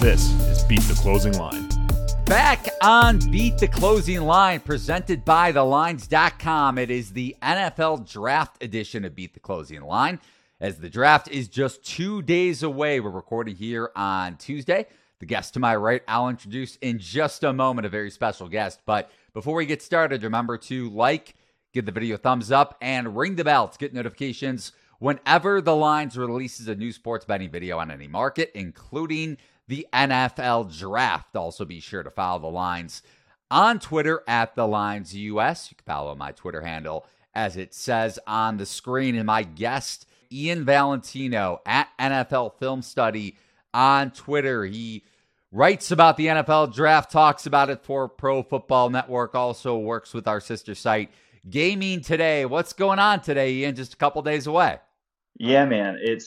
This is Beat the Closing Line. Back on Beat the Closing Line, presented by TheLines.com. It is the NFL Draft edition of Beat the Closing Line. As the draft is just 2 days away, we're recording here on Tuesday. The guest to my right, I'll introduce in just a moment, a very special guest. But before we get started, remember to like, give the video a thumbs up, and ring the bell to get notifications whenever the Lines releases a new sports betting video on any market, including the NFL Draft. Also, be sure to follow the Lines on Twitter at TheLinesUS. You can follow my Twitter handle as it says on the screen. And my guest, Ian Valentino at NFL Film Study on Twitter. He writes about the NFL Draft, talks about it for Pro Football Network, also works with our sister site, Gaming Today. What's going on today, Ian? Just a couple days away. Yeah, man, it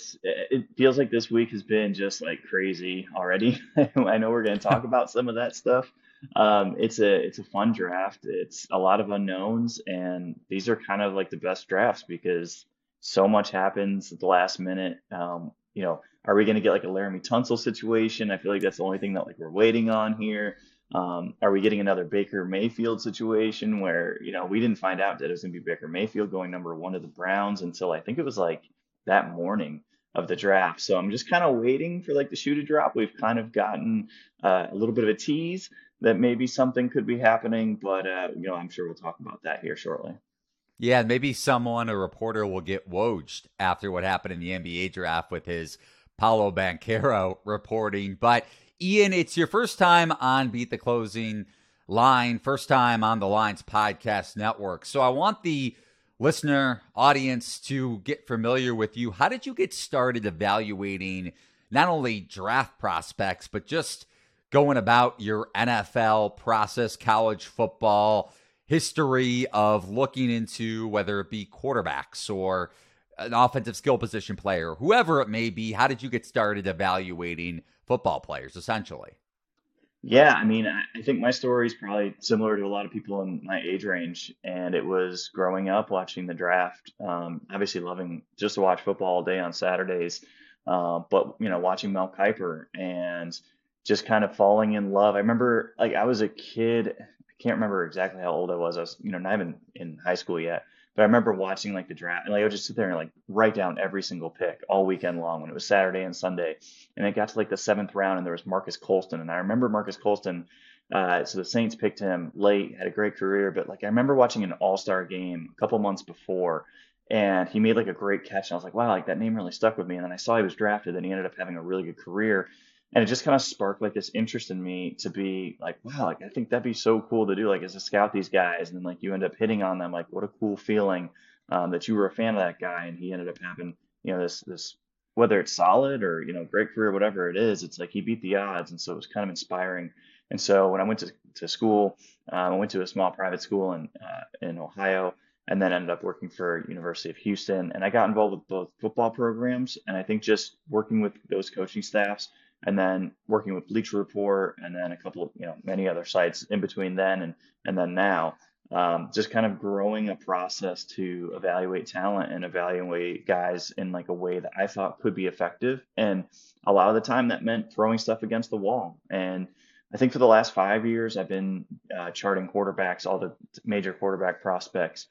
feels like this week has been just like crazy already. I know we're going to talk about some of that stuff. It's a fun draft. It's a lot of unknowns, and these are kind of like the best drafts because so much happens at the last minute. Are we going to get like a Laramie Tunsil situation? I feel like that's the only thing that like we're waiting on here. Are we getting another Baker Mayfield situation where, we didn't find out that it was going to be Baker Mayfield going number one to the Browns until I think it was like that morning of the draft. So I'm just kind of waiting for like the shoe to drop. We've kind of gotten a little bit of a tease that maybe something could be happening, but, I'm sure we'll talk about that here shortly. Yeah, maybe a reporter will get woged after what happened in the NBA draft with his Paolo Banchero reporting. But Ian, it's your first time on Beat the Closing Line, first time on the Lines Podcast Network. So I want the listener audience to get familiar with you. How did you get started evaluating not only draft prospects, but just going about your NFL process, college football history of looking into whether it be quarterbacks or an offensive skill position player, whoever it may be? How did you get started evaluating football players, essentially? Yeah, I think my story is probably similar to a lot of people in my age range. And it was growing up watching the draft, obviously loving just to watch football all day on Saturdays. But watching Mel Kiper and just kind of falling in love. I remember like I was a kid, I can't remember exactly how old I was. I was, not even in high school yet. But I remember watching like the draft, and like I would just sit there and like write down every single pick all weekend long when it was Saturday and Sunday. And it got to like the seventh round, and there was Marcus Colston. And I remember Marcus Colston, so the Saints picked him late, had a great career. But like I remember watching an all-star game a couple months before, and he made like a great catch. And I was like, wow, like that name really stuck with me. And then I saw he was drafted, and he ended up having a really good career. And it just kind of sparked like this interest in me to be like, wow, like I think that'd be so cool to do, like as a scout, these guys. And then like you end up hitting on them, like what a cool feeling that you were a fan of that guy. And he ended up having, this, whether it's solid or, great career, whatever it is, it's like he beat the odds. And so it was kind of inspiring. And so when I went to school, I went to a small private school in Ohio, and then ended up working for University of Houston. And I got involved with both football programs. And I think just working with those coaching staffs, and then working with Bleacher Report, and then a couple of, many other sites in between then and then now, just kind of growing a process to evaluate talent and evaluate guys in like a way that I thought could be effective. And a lot of the time that meant throwing stuff against the wall. And I think for the last 5 years, I've been charting quarterbacks, all the major quarterback prospects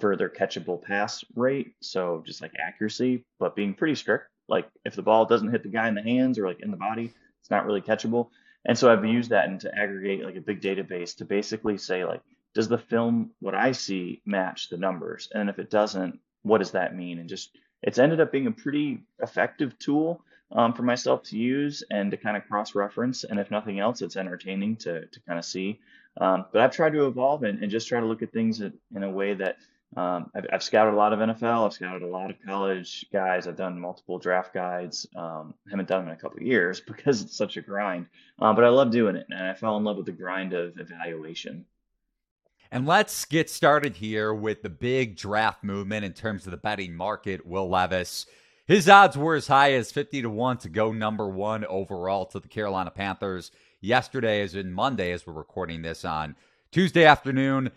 for their catchable pass rate. So just like accuracy, but being pretty strict. Like if the ball doesn't hit the guy in the hands or like in the body, it's not really catchable. And so I've used that and to aggregate like a big database to basically say, like, does the film, what I see, match the numbers? And if it doesn't, what does that mean? And just, it's ended up being a pretty effective tool for myself to use and to kind of cross-reference. And if nothing else, it's entertaining to kind of see. But I've tried to evolve and just try to look at things in a way that I've scouted a lot of NFL. I've scouted a lot of college guys. I've done multiple draft guides. Haven't done them in a couple of years because it's such a grind. But I love doing it, and I fell in love with the grind of evaluation. And let's get started here with the big draft movement in terms of the betting market. Will Levis, his odds were as high as 50-1 to go number one overall to the Carolina Panthers yesterday, as in Monday, as we're recording this on Tuesday afternoon.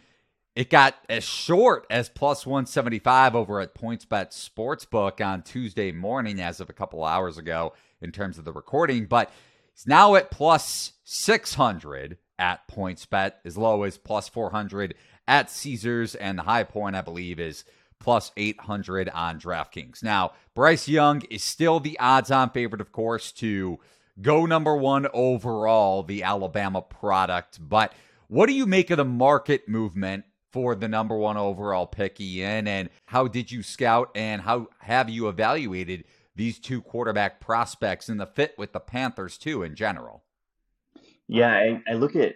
It got as short as plus 175 over at PointsBet Sportsbook on Tuesday morning as of a couple hours ago in terms of the recording. But He's now at plus 600 at PointsBet, as low as plus 400 at Caesars, and the high point, I believe, is plus 800 on DraftKings. Now, Bryce Young is still the odds-on favorite, of course, to go number one overall, the Alabama product. But what do you make of the market movement for the number one overall pick, Ian? And how did you scout and how have you evaluated these two quarterback prospects and the fit with the Panthers, too, in general? Yeah, I look at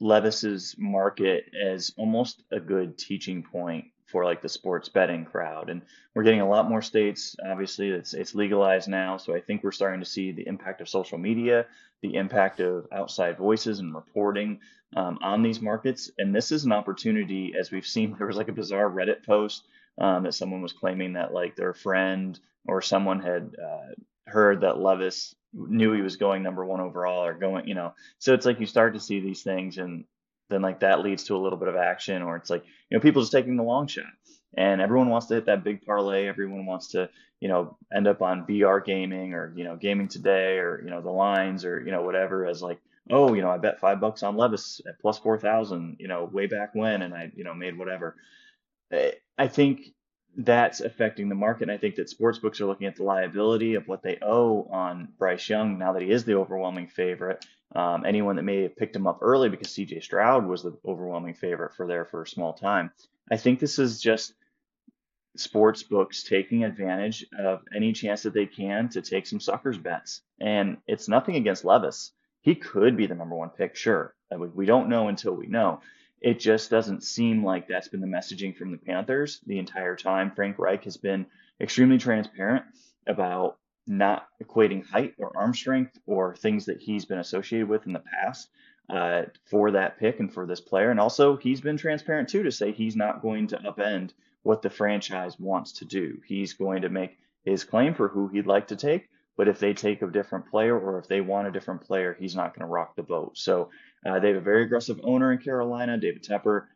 Levis's market as almost a good teaching point for like the sports betting crowd. And we're getting a lot more states, obviously, it's legalized now. So I think we're starting to see the impact of social media, the impact of outside voices and reporting on these markets. And this is an opportunity, as we've seen, there was like a bizarre Reddit post that someone was claiming that like their friend or someone had heard that Levis knew he was going number one overall or going, you know, so it's like you start to see these things and then like that leads to a little bit of action, or it's like, you know, people just taking the long shot and everyone wants to hit that big parlay. Everyone wants to, you know, end up on VR gaming or, you know, Gaming Today or, you know, the lines or, you know, whatever as like, oh, you know, I bet $5 on Levis at plus 4,000, you know, way back when, and I, you know, made whatever. I think that's affecting the market. And I think that sportsbooks are looking at the liability of what they owe on Bryce Young now that he is the overwhelming favorite. Anyone that may have picked him up early because C.J. Stroud was the overwhelming favorite for a small time. I think this is just sportsbooks taking advantage of any chance that they can to take some suckers bets. And it's nothing against Levis. He could be the number one pick, sure. We don't know until we know. It just doesn't seem like that's been the messaging from the Panthers the entire time. Frank Reich has been extremely transparent about not equating height or arm strength or things that he's been associated with in the past for that pick and for this player. And also he's been transparent too to say he's not going to upend what the franchise wants to do. He's going to make his claim for who he'd like to take. But if they take a different player or if they want a different player, he's not going to rock the boat. So they have a very aggressive owner in Carolina, David Tepper.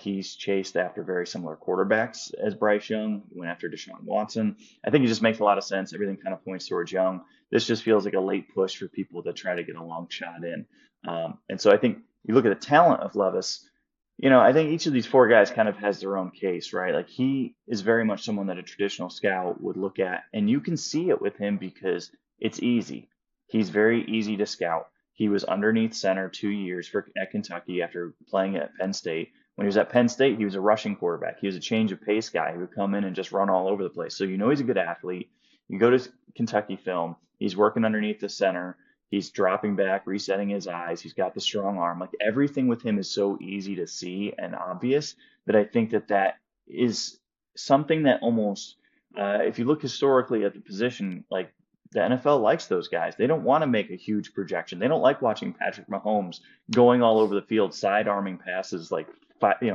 He's chased after very similar quarterbacks as Bryce Young, went after Deshaun Watson. I think it just makes a lot of sense. Everything kind of points towards Young. This just feels like a late push for people to try to get a long shot in. And so I think you look at the talent of Levis. You know, I think each of these four guys kind of has their own case, right? Like he is very much someone that a traditional scout would look at, and you can see it with him because it's easy. He's very easy to scout. He was underneath center 2 years at Kentucky after playing at Penn State. When he was at Penn State, he was a rushing quarterback. He was a change of pace guy. He would come in and just run all over the place. So you know he's a good athlete. You go to Kentucky film, he's working underneath the center. He's dropping back, resetting his eyes. He's got the strong arm. Like everything with him is so easy to see and obvious that I think that that is something that almost, if you look historically at the position, like the NFL likes those guys. They don't want to make a huge projection. They don't like watching Patrick Mahomes going all over the field, side-arming passes like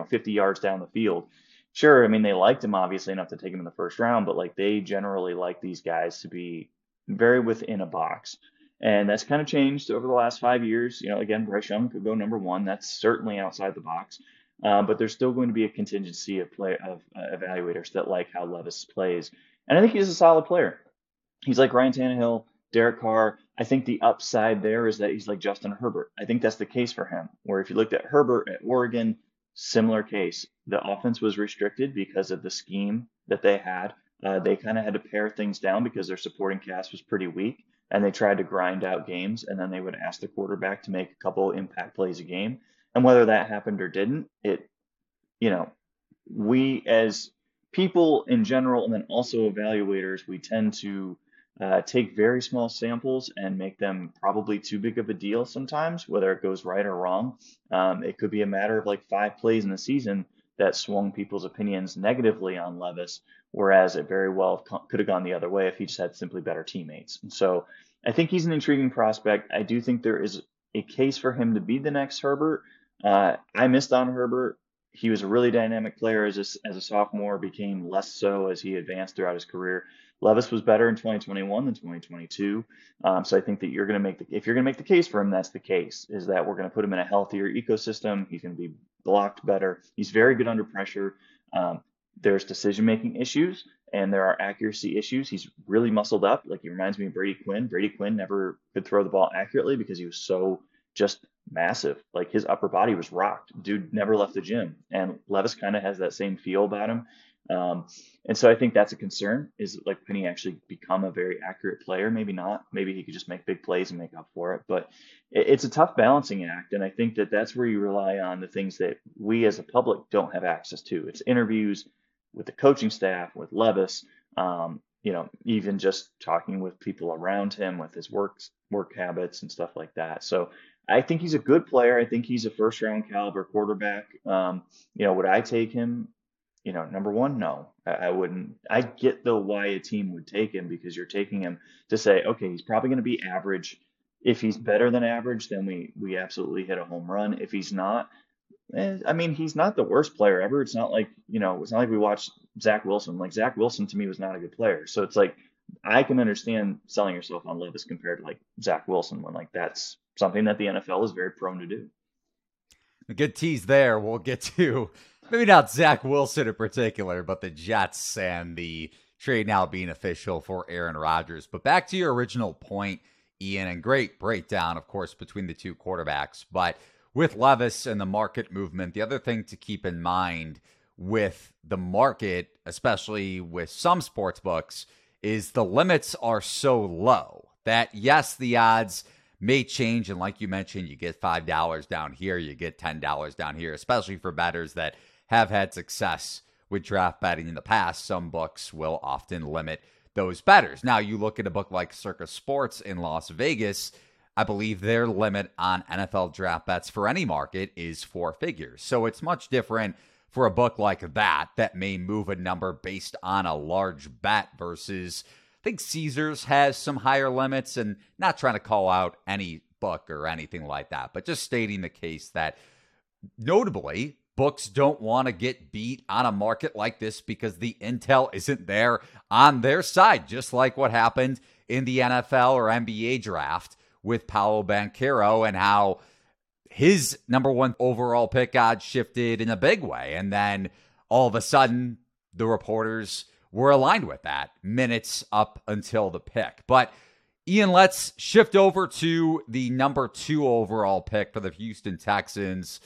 50 yards down the field. Sure, I mean, they liked him obviously enough to take him in the first round, but like they generally like these guys to be very within a box. And that's kind of changed over the last 5 years. You know, again, Bryce Young could go number one. That's certainly outside the box. But there's still going to be a contingency of evaluators that like how Levis plays. And I think he's a solid player. He's like Ryan Tannehill, Derek Carr. I think the upside there is that he's like Justin Herbert. I think that's the case for him, where if you looked at Herbert at Oregon, similar case. The offense was restricted because of the scheme that they had. They kind of had to pare things down because their supporting cast was pretty weak. And they tried to grind out games, and then they would ask the quarterback to make a couple impact plays a game. And whether that happened or didn't, it, you know, we as people in general, and then also evaluators, we tend to take very small samples and make them probably too big of a deal sometimes, whether it goes right or wrong. It could be a matter of like 5 plays in the season that swung people's opinions negatively on Levis, whereas it very well could have gone the other way if he just had simply better teammates. And so I think he's an intriguing prospect. I do think there is a case for him to be the next Herbert. I missed on Herbert. He was a really dynamic player as a sophomore, became less so as he advanced throughout his career. Levis was better in 2021 than 2022. So I think that you're going to if you're going to make the case for him, that's the case, is that we're going to put him in a healthier ecosystem. He's going to be blocked better. He's very good under pressure. There's decision-making issues, and there are accuracy issues. He's really muscled up. Like, he reminds me of Brady Quinn. Brady Quinn never could throw the ball accurately because he was so just massive. Like, his upper body was rocked. Dude never left the gym. And Levis kind of has that same feel about him. And so I think that's a concern, is like, can he actually become a very accurate player? Maybe not. Maybe he could just make big plays and make up for it. But it's a tough balancing act. And I think that that's where you rely on the things that we as a public don't have access to. It's interviews with the coaching staff, with Levis, even just talking with people around him, with his work habits and stuff like that. So I think he's a good player. I think he's a first round caliber quarterback. Would I take him? Number one, no, I wouldn't. I get why a team would take him, because you're taking him to say, okay, he's probably going to be average. If he's better than average, then we absolutely hit a home run. If he's not, he's not the worst player ever. It's not like, it's not like we watched Zach Wilson. Like, Zach Wilson to me was not a good player. So it's like, I can understand selling yourself on Levis compared to like Zach Wilson, when like that's something that the NFL is very prone to do. A good tease there. We'll get to maybe not Zach Wilson in particular, but the Jets and the trade now being official for Aaron Rodgers. But back to your original point, Ian, and great breakdown, of course, between the two quarterbacks. But with Levis and the market movement, the other thing to keep in mind with the market, especially with some sports books, is the limits are so low that, yes, the odds may change. And like you mentioned, you get $5 down here, you get $10 down here, especially for bettors that have had success with draft betting in the past. Some books will often limit those bettors. Now, you look at a book like Circa Sports in Las Vegas, I believe their limit on NFL draft bets for any market is 4 figures. So it's much different for a book like that may move a number based on a large bet versus, I think, Caesars has some higher limits, and not trying to call out any book or anything like that, but just stating the case that notably books don't want to get beat on a market like this because the intel isn't there on their side, just like what happened in the NFL or NBA draft with Paolo Banchero and how his number one overall pick odds shifted in a big way. And then all of a sudden the reporters were aligned with that minutes up until the pick. But Ian, let's shift over to the number 2 overall pick for the Houston Texans,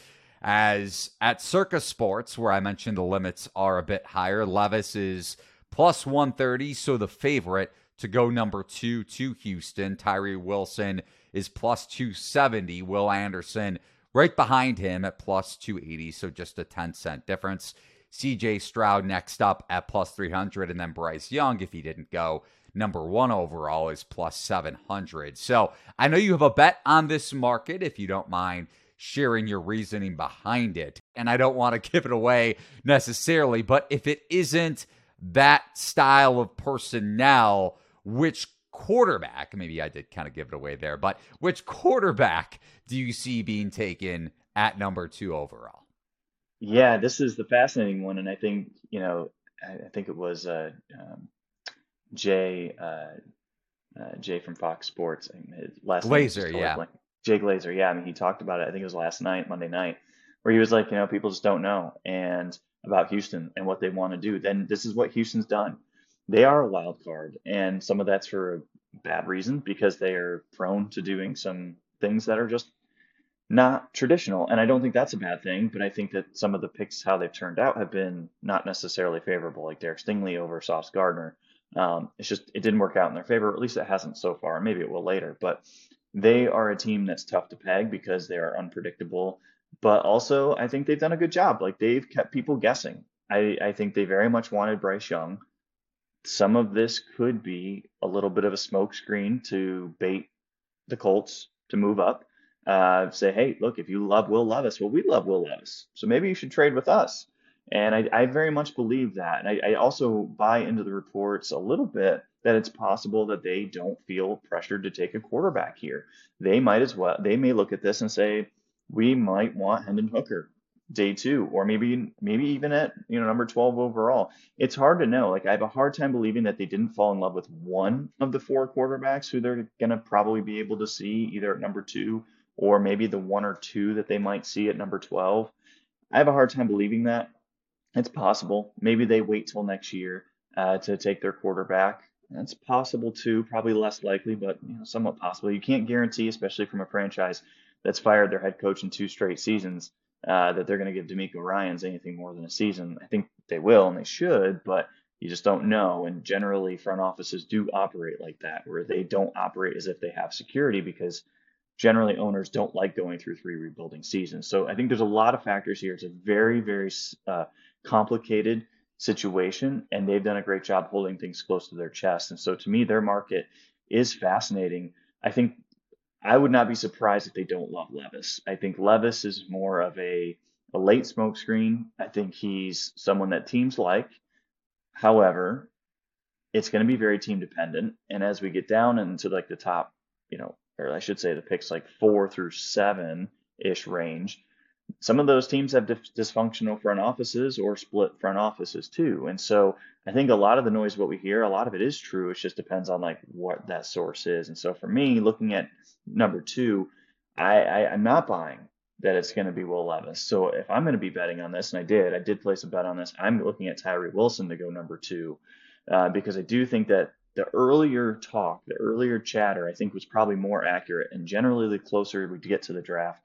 as at Circa Sports, where I mentioned the limits are a bit higher. Levis is plus 130, so the favorite to go number 2 to Houston. Tyree Wilson is plus 270. Will Anderson right behind him at plus 280, so just a 10-cent difference. C.J. Stroud next up at plus 300, and then Bryce Young, if he didn't go number 1 overall, is plus 700. So I know you have a bet on this market, if you don't mind sharing your reasoning behind it. And I don't want to give it away necessarily, but if it isn't that style of personnel, which quarterback, maybe I did kind of give it away there, but which quarterback do you see being taken at number 2 overall? Yeah, this is the fascinating one, and I think it was Jay from Fox Sports. Jay Glazer. Yeah, he talked about it. I think it was last night, Monday night, where he was like, people just don't know and about Houston and what they want to do. Then this is what Houston's done. They are a wild card, and some of that's for a bad reason, because they are prone to doing some things that are just not traditional. And I don't think that's a bad thing, but I think that some of the picks, how they've turned out, have been not necessarily favorable, like Derek Stingley over Sauce Gardner. It didn't work out in their favor, or at least it hasn't so far. Maybe it will later, but they are a team that's tough to peg because they are unpredictable. But also, I think they've done a good job. Like, they've kept people guessing. I think they very much wanted Bryce Young. Some of this could be a little bit of a smokescreen to bait the Colts to move up. Say, hey, look, if you love Will Levis, well, we love Will Levis, so maybe you should trade with us. And I very much believe that. And I also buy into the reports a little bit that it's possible that they don't feel pressured to take a quarterback here. They may look at this and say, we might want Hendon Hooker day 2, or maybe even at number 12 overall. It's hard to know. Like, I have a hard time believing that they didn't fall in love with one of the 4 quarterbacks who they're going to probably be able to see either at number 2, or maybe the 1 or 2 that they might see at number 12. I have a hard time believing that. It's possible. Maybe they wait till next year to take their quarterback. That's possible too, probably less likely, but somewhat possible. You can't guarantee, especially from a franchise that's fired their head coach in 2 straight seasons, that they're going to give DeMeco Ryans anything more than a season. I think they will and they should, but you just don't know. And generally front offices do operate like that, where they don't operate as if they have security, because generally owners don't like going through 3 rebuilding seasons. So I think there's a lot of factors here. It's a very, very complicated situation, and they've done a great job holding things close to their chest. And so to me, their market is fascinating. I think I would not be surprised if they don't love Levis. I think Levis is more of a late smokescreen. I think he's someone that teams like. However, it's going to be very team dependent. And as we get down into like the top, or I should say the picks like 4 through 7-ish range, some of those teams have dysfunctional front offices or split front offices too. And so I think a lot of the noise, what we hear, a lot of it is true. It just depends on like what that source is. And so for me, looking at number 2, I'm not buying that it's going to be Will Levis. So if I'm going to be betting on this, and I did place a bet on this, I'm looking at Tyree Wilson to go number 2, because I do think that the earlier talk, the earlier chatter, I think was probably more accurate. And generally the closer we get to the draft,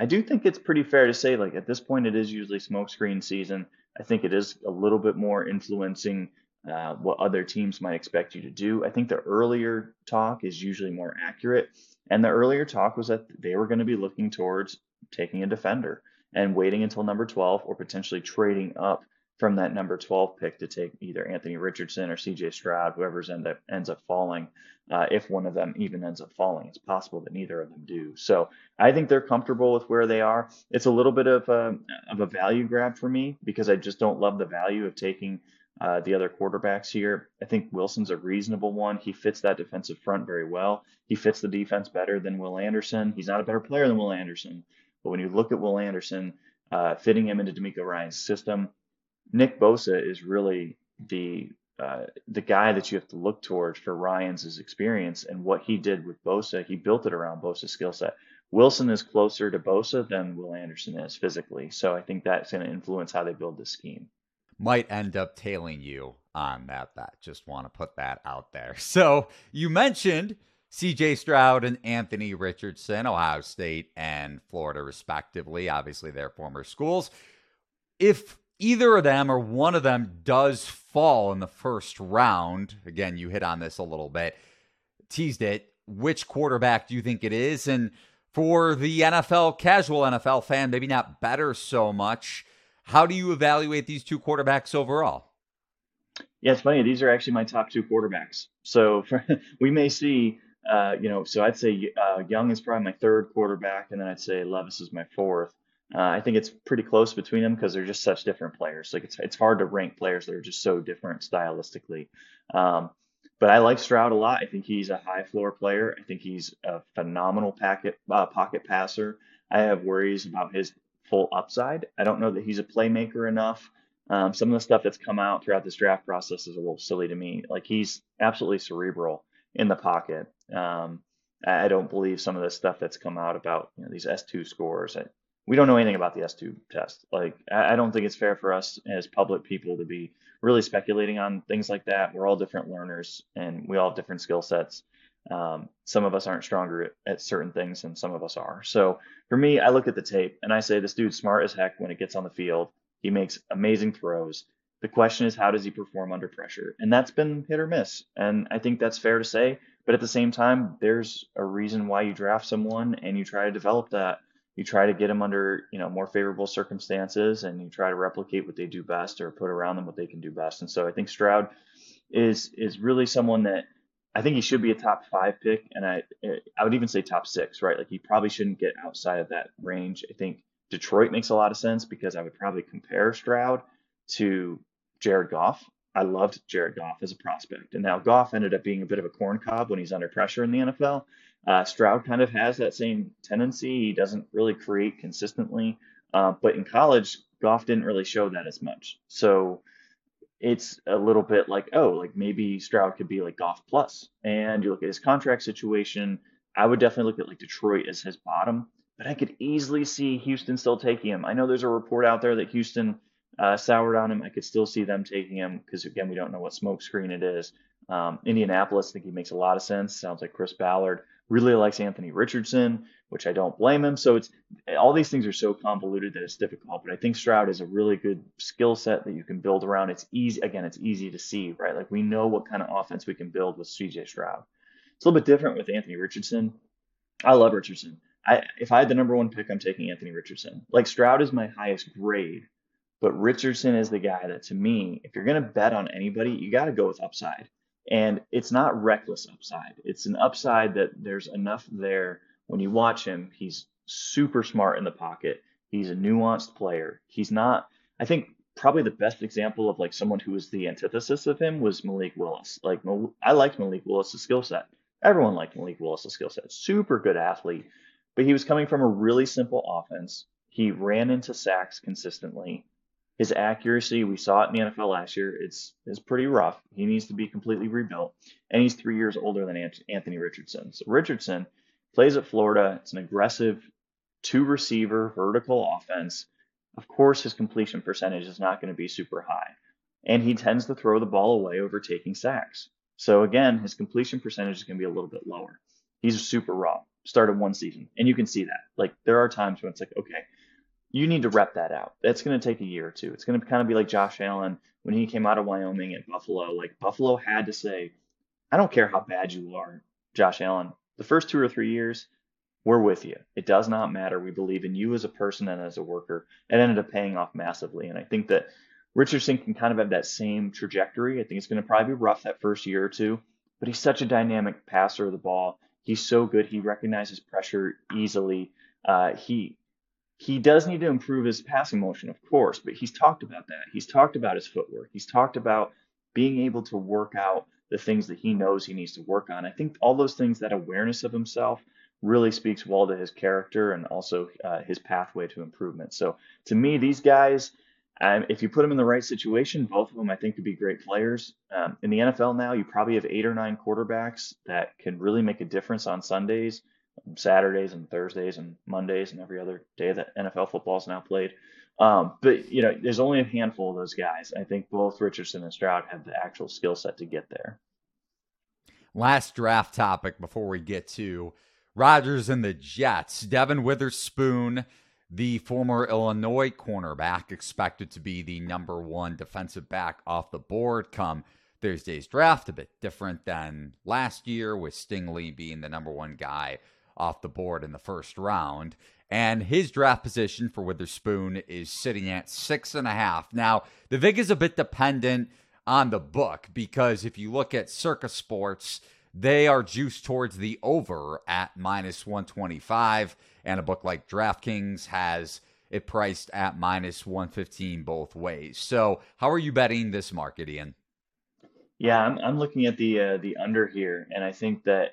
I do think it's pretty fair to say, like, at this point, it is usually smokescreen season. I think it is a little bit more influencing what other teams might expect you to do. I think the earlier talk is usually more accurate. And the earlier talk was that they were going to be looking towards taking a defender and waiting until number 12, or potentially trading up from that number 12 pick to take either Anthony Richardson or C.J. Stroud, whoever's ends up falling, if one of them even ends up falling. It's possible that neither of them do. So I think they're comfortable with where they are. It's a little bit of a value grab for me, because I just don't love the value of taking the other quarterbacks here. I think Wilson's a reasonable one. He fits that defensive front very well. He fits the defense better than Will Anderson. He's not a better player than Will Anderson. But when you look at Will Anderson, fitting him into DeMeco Ryan's system, Nick Bosa is really the guy that you have to look towards for Ryan's experience and what he did with Bosa. He built it around Bosa's skill set. Wilson is closer to Bosa than Will Anderson is physically. So I think that's going to influence how they build this scheme. Might end up tailing you on that bet. Just want to put that out there. So you mentioned C.J. Stroud and Anthony Richardson, Ohio State and Florida respectively, obviously their former schools. If either of them or one of them does fall in the first round, again, you hit on this a little bit, teased it, which quarterback do you think it is? And for the NFL, casual NFL fan, maybe not better so much, how do you evaluate these 2 quarterbacks overall? Yeah, it's funny. These are actually my top 2 quarterbacks. So we may see, so I'd say Young is probably my 3rd quarterback, and then I'd say Levis is my 4th. I think it's pretty close between them because they're just such different players. Like it's hard to rank players that are just so different stylistically. But I like Stroud a lot. I think he's a high floor player. I think he's a phenomenal pocket passer. I have worries about his full upside. I don't know that he's a playmaker enough. Some of the stuff that's come out throughout this draft process is a little silly to me. Like he's absolutely cerebral in the pocket. I don't believe some of the stuff that's come out about these S2 scores. We don't know anything about the S2 test. Like, I don't think it's fair for us as public people to be really speculating on things like that. We're all different learners and we all have different skill sets. Some of us aren't stronger at certain things and some of us are. So for me, I look at the tape and I say, this dude's smart as heck when it gets on the field. He makes amazing throws. The question is, how does he perform under pressure? And that's been hit or miss. And I think that's fair to say. But at the same time, there's a reason why you draft someone and you try to develop that. You try to get them under, more favorable circumstances, and you try to replicate what they do best or put around them what they can do best. And so I think Stroud is really someone that I think he should be a top 5 pick. And I would even say top 6, right? Like he probably shouldn't get outside of that range. I think Detroit makes a lot of sense because I would probably compare Stroud to Jared Goff. I loved Jared Goff as a prospect. And now Goff ended up being a bit of a corn cob when he's under pressure in the NFL. Stroud kind of has that same tendency. He doesn't really create consistently. But in college, Goff didn't really show that as much. So it's a little bit like, maybe Stroud could be like Goff plus. And you look at his contract situation. I would definitely look at like Detroit as his bottom. But I could easily see Houston still taking him. I know there's a report out there that Houston soured on him. I could still see them taking him because, again, we don't know what smoke screen it is. Indianapolis, I think he makes a lot of sense. Sounds like Chris Ballard really likes Anthony Richardson, which I don't blame him. So it's all these things are so convoluted that it's difficult. But I think Stroud is a really good skill set that you can build around. It's easy. Again, it's easy to see, right? Like we know what kind of offense we can build with C.J. Stroud. It's a little bit different with Anthony Richardson. I love Richardson. If I had the number one pick, I'm taking Anthony Richardson. Like Stroud is my highest grade, but Richardson is the guy that, to me, if you're going to bet on anybody, you got to go with upside. And it's not reckless upside. It's an upside that there's enough there. When you watch him, he's super smart in the pocket. He's a nuanced player. He's not, I think probably the best example of like someone who was the antithesis of him was Malik Willis. Like I liked Malik Willis' skill set. Everyone liked Malik Willis' skill set. Super good athlete. But he was coming from a really simple offense. He ran into sacks consistently. His accuracy, we saw it in the NFL last year, it's pretty rough. He needs to be completely rebuilt. And he's 3 years older than Anthony Richardson. So Richardson plays at Florida. It's an aggressive two-receiver vertical offense. Of course, his completion percentage is not going to be super high. And he tends to throw the ball away over taking sacks. So again, his completion percentage is going to be a little bit lower. He's super raw. Started one season. And you can see that. Like there are times when it's like, okay, you need to rep that out. That's going to take a year or two. It's going to kind of be like Josh Allen when he came out of Wyoming at Buffalo. Like Buffalo had to say, I don't care how bad you are, Josh Allen. The first 2 or 3 years, we're with you. It does not matter. We believe in you as a person and as a worker. It ended up paying off massively. And I think that Richardson can kind of have that same trajectory. I think it's going to probably be rough that first year or two, but he's such a dynamic passer of the ball. He's so good. He recognizes pressure easily. He does need to improve his passing motion, of course, but he's talked about that. He's talked about his footwork. He's talked about being able to work out the things that he knows he needs to work on. I think all those things, that awareness of himself really speaks well to his character and also his pathway to improvement. So to me, these guys, if you put them in the right situation, both of them I think could be great players. In the NFL now, you probably have 8 or 9 quarterbacks that can really make a difference on Sundays, Saturdays and Thursdays and Mondays and every other day that NFL football is now played. But, you know, there's only a handful of those guys. I think both Richardson and Stroud have the actual skill set to get there. Last draft topic before we get to Rodgers and the Jets. Devin Witherspoon, the former Illinois cornerback, expected to be the number 1 defensive back off the board come Thursday's draft. A bit different than last year with Stingley being the number 1 guy off the board in the first round. And his draft position for Witherspoon is sitting at 6.5. Now, the VIG is a bit dependent on the book because if you look at Circa Sports, they are juiced towards the over at -125. And a book like DraftKings has it priced at -115 both ways. So how are you betting this market, Ian? Yeah, I'm looking at the under here, and I think that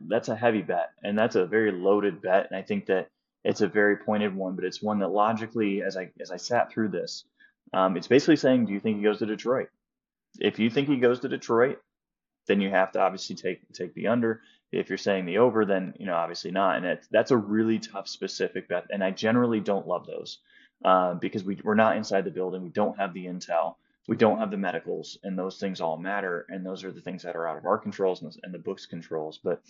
that's a heavy bet, and that's a very loaded bet, and I think that it's a very pointed one, but it's one that logically, as I sat through this, it's basically saying, do you think he goes to Detroit? If you think he goes to Detroit, then you have to obviously take the under. If you're saying the over, then you know obviously not, and that's a really tough specific bet, and I generally don't love those because we're not inside the building, we don't have the intel. We don't have the medicals, and those things all matter, and those are the things that are out of our controls and the book's controls. But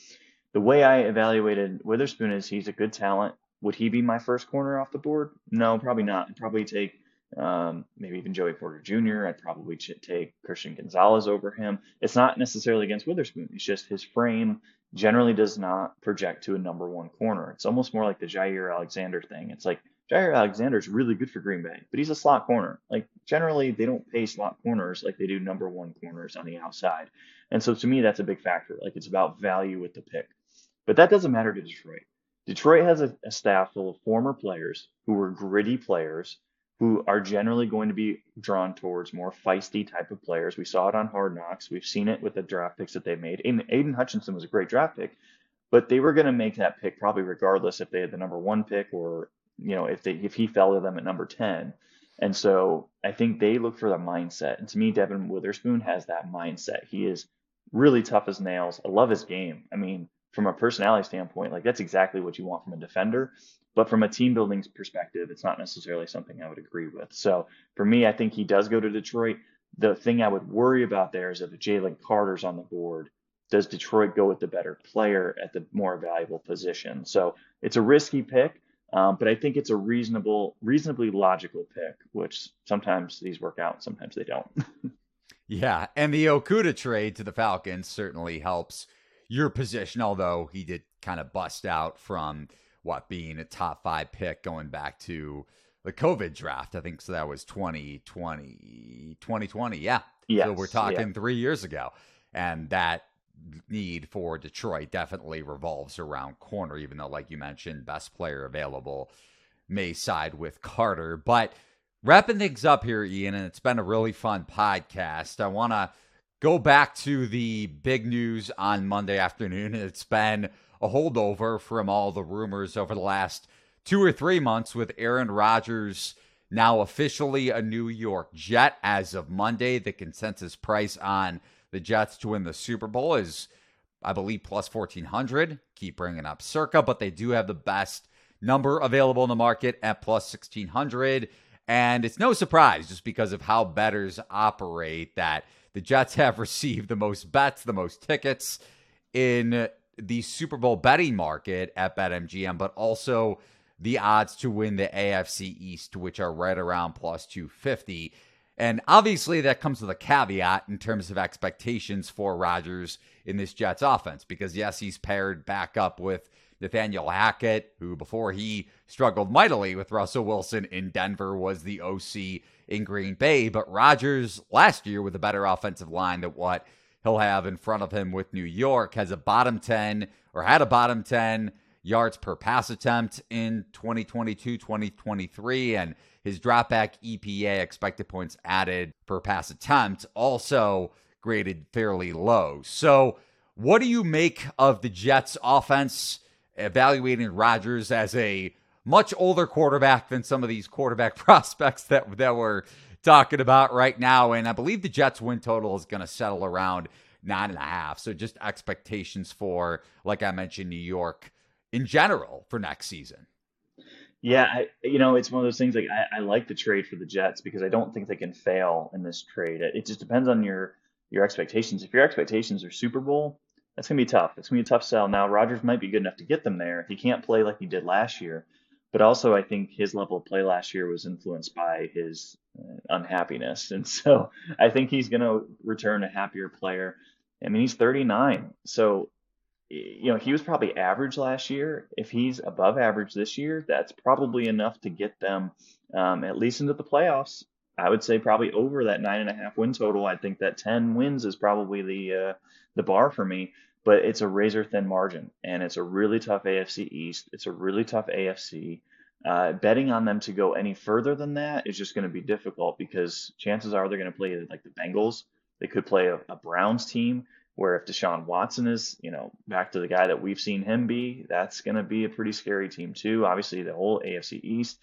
the way I evaluated Witherspoon is he's a good talent. Would he be my first corner off the board? No, probably not. I'd probably take maybe even Joey Porter Jr. I'd probably take Christian Gonzalez over him. It's not necessarily against Witherspoon. It's just his frame generally does not project to a number 1 corner. It's almost more like the Jair Alexander thing. It's like, Jair Alexander is really good for Green Bay, but he's a slot corner. Like generally, they don't pay slot corners like they do number 1 corners on the outside. And so to me, that's a big factor. Like it's about value with the pick. But that doesn't matter to Detroit. Detroit has a staff full of former players who were gritty players who are generally going to be drawn towards more feisty type of players. We saw it on Hard Knocks. We've seen it with the draft picks that they made. And Aiden Hutchinson was a great draft pick, but they were going to make that pick probably regardless if they had the number 1 pick or you know, if he fell to them at number 10. And so I think they look for the mindset. And to me, Devin Witherspoon has that mindset. He is really tough as nails. I love his game. I mean, from a personality standpoint, like that's exactly what you want from a defender. But from a team building perspective, it's not necessarily something I would agree with. So for me, I think he does go to Detroit. The thing I would worry about there is that if Jalen Carter's on the board, does Detroit go with the better player at the more valuable position? So it's a risky pick, but I think it's a reasonably logical pick, which sometimes these work out, sometimes they don't. Yeah, and the Okuda trade to the Falcons certainly helps your position, although he did kind of bust out from what being a top five pick going back to the COVID draft. I think so that was 2020. Yeah. Yes, so we're talking 3 years ago. And that need for Detroit definitely revolves around corner, even though, like you mentioned, best player available may side with Carter. But wrapping things up here, Ian, and it's been a really fun podcast. I want to go back to the big news on Monday afternoon. It's been a holdover from all the rumors over the last 2 or 3 months with Aaron Rodgers now officially a New York Jet. As of Monday, the consensus price on the Jets to win the Super Bowl is, I believe, plus 1,400. Keep bringing up Circa, but they do have the best number available in the market at plus 1,600. And it's no surprise, just because of how bettors operate, that the Jets have received the most bets, the most tickets in the Super Bowl betting market at BetMGM, but also the odds to win the AFC East, which are right around plus 250. And obviously that comes with a caveat in terms of expectations for Rodgers in this Jets offense, because yes, he's paired back up with Nathaniel Hackett, who before he struggled mightily with Russell Wilson in Denver was the OC in Green Bay, but Rodgers last year with a better offensive line than what he'll have in front of him with New York has a bottom 10 or had a bottom 10 yards per pass attempt in 2022, 2023. And his dropback EPA, expected points added per pass attempt, also graded fairly low. So what do you make of the Jets offense evaluating Rodgers as a much older quarterback than some of these quarterback prospects that were talking about right now? And I believe the Jets win total is going to settle around 9.5. So just expectations for, like I mentioned, New York in general for next season. Yeah. It's one of those things, like I like the trade for the Jets because I don't think they can fail in this trade. It just depends on your expectations. If your expectations are Super Bowl, that's going to be tough. It's going to be a tough sell. Now, Rodgers might be good enough to get them there. He can't play like he did last year. But also, I think his level of play last year was influenced by his unhappiness. And so I think he's going to return a happier player. I mean, he's 39. So, he was probably average last year. If he's above average this year, that's probably enough to get them at least into the playoffs. I would say probably over that 9.5 win total. I think that 10 wins is probably the bar for me. But it's a razor thin margin, and it's a really tough AFC East. It's a really tough AFC. Betting on them to go any further than that is just going to be difficult, because chances are they're going to play like the Bengals. They could play a Browns team where if Deshaun Watson is, back to the guy that we've seen him be, that's going to be a pretty scary team too. Obviously, the whole AFC East,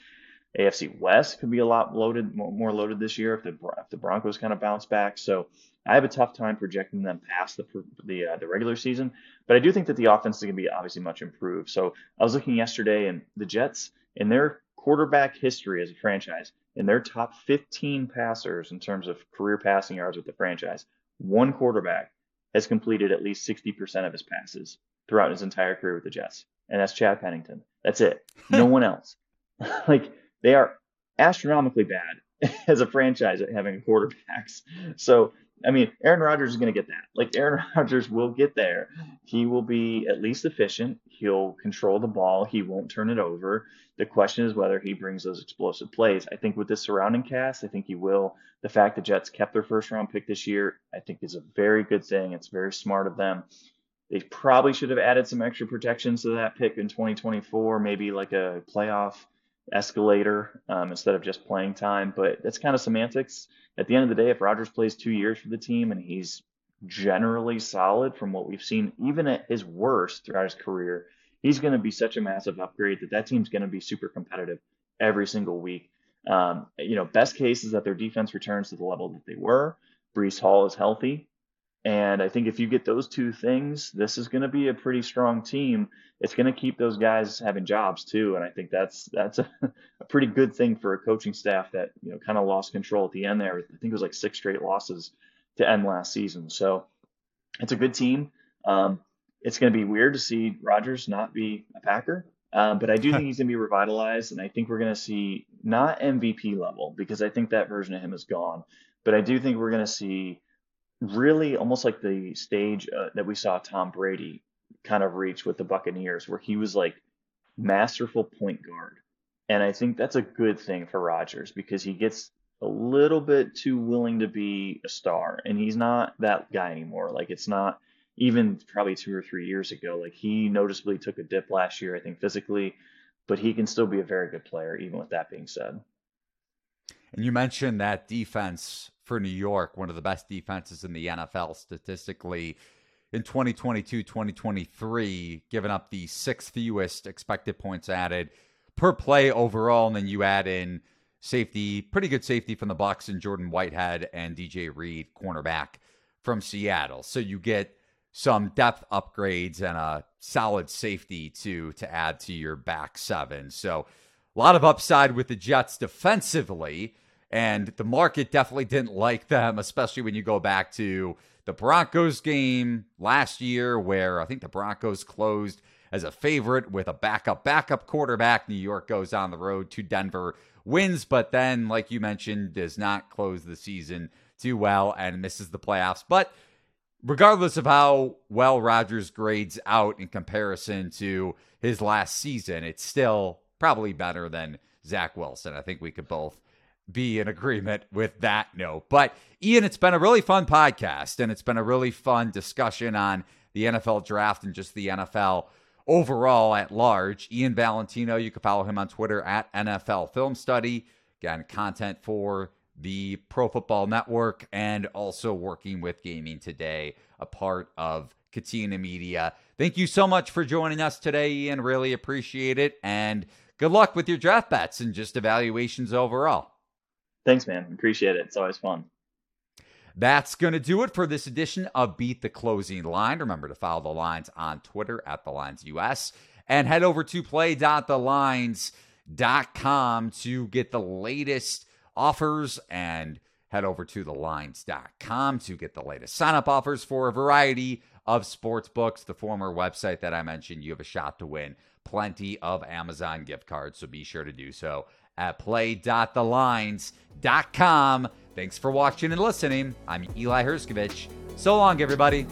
AFC West could be a lot loaded, more loaded this year if the Broncos kind of bounce back. So I have a tough time projecting them past the regular season, but I do think that the offense is going to be obviously much improved. So I was looking yesterday, and the Jets, in their quarterback history as a franchise, in their top 15 passers in terms of career passing yards with the franchise, one quarterback has completed at least 60% of his passes throughout his entire career with the Jets, and that's Chad Pennington. That's it. No one else. Like, they are astronomically bad as a franchise at having quarterbacks. So, I mean, Aaron Rodgers is going to get that. Like, Aaron Rodgers will get there. He will be at least efficient. He'll control the ball. He won't turn it over. The question is whether he brings those explosive plays. I think with this surrounding cast, I think he will. The fact the Jets kept their first-round pick this year, I think, is a very good thing. It's very smart of them. They probably should have added some extra protections to that pick in 2024, maybe like a playoff escalator instead of just playing time, but that's kind of semantics. At the end of the day, if Rodgers plays 2 years for the team and he's generally solid from what we've seen, even at his worst throughout his career, he's going to be such a massive upgrade that team's going to be super competitive every single week. Best case is that their defense returns to the level that they were. Breece Hall is healthy. And I think if you get those two things, this is going to be a pretty strong team. It's going to keep those guys having jobs too. And I think that's a pretty good thing for a coaching staff that, you know, kind of lost control at the end there. I think it was like 6 straight losses to end last season. So it's a good team. It's going to be weird to see Rodgers not be a Packer. But I do think he's going to be revitalized, and I think we're going to see not MVP level, because I think that version of him is gone. But I do think we're going to see really almost like the stage that we saw Tom Brady kind of reach with the Buccaneers, where he was like masterful point guard. And I think that's a good thing for Rodgers, because he gets a little bit too willing to be a star, and he's not that guy anymore. Like, it's not even probably 2 or 3 years ago, like he noticeably took a dip last year, I think physically, but he can still be a very good player, even with that being said. And you mentioned that defense for New York, one of the best defenses in the NFL statistically in 2022, 2023, giving up the 6th fewest expected points added per play overall. And then you add in safety, pretty good safety from the Bucs and Jordan Whitehead and DJ Reed, cornerback from Seattle. So you get some depth upgrades and a solid safety to add to your back 7. So a lot of upside with the Jets defensively, and the market definitely didn't like them, especially when you go back to the Broncos game last year, where I think the Broncos closed as a favorite with a backup quarterback. New York goes on the road to Denver, wins, but then, like you mentioned, does not close the season too well and misses the playoffs. But regardless of how well Rodgers grades out in comparison to his last season, it's still probably better than Zach Wilson. I think we could both be in agreement with that note. But Ian, it's been a really fun podcast, and it's been a really fun discussion on the NFL draft and just the NFL overall at large. Ian Valentino, you can follow him on Twitter at NFL Film Study. Again, content for the Pro Football Network, and also working with Gaming Today, a part of Katina Media. Thank you so much for joining us today, Ian. Really appreciate it. And good luck with your draft bets and just evaluations overall. Thanks, man. Appreciate it. It's always fun. That's going to do it for this edition of Beat the Closing Line. Remember to follow the lines on Twitter at TheLinesUS, and head over to play.thelines.com to get the latest offers, and head over to thelines.com to get the latest sign-up offers for a variety of sports books. The former website that I mentioned, you have a shot to win plenty of Amazon gift cards, so be sure to do so at play.thelines.com. Thanks for watching and listening. I'm Eli Herskovich. So long, everybody.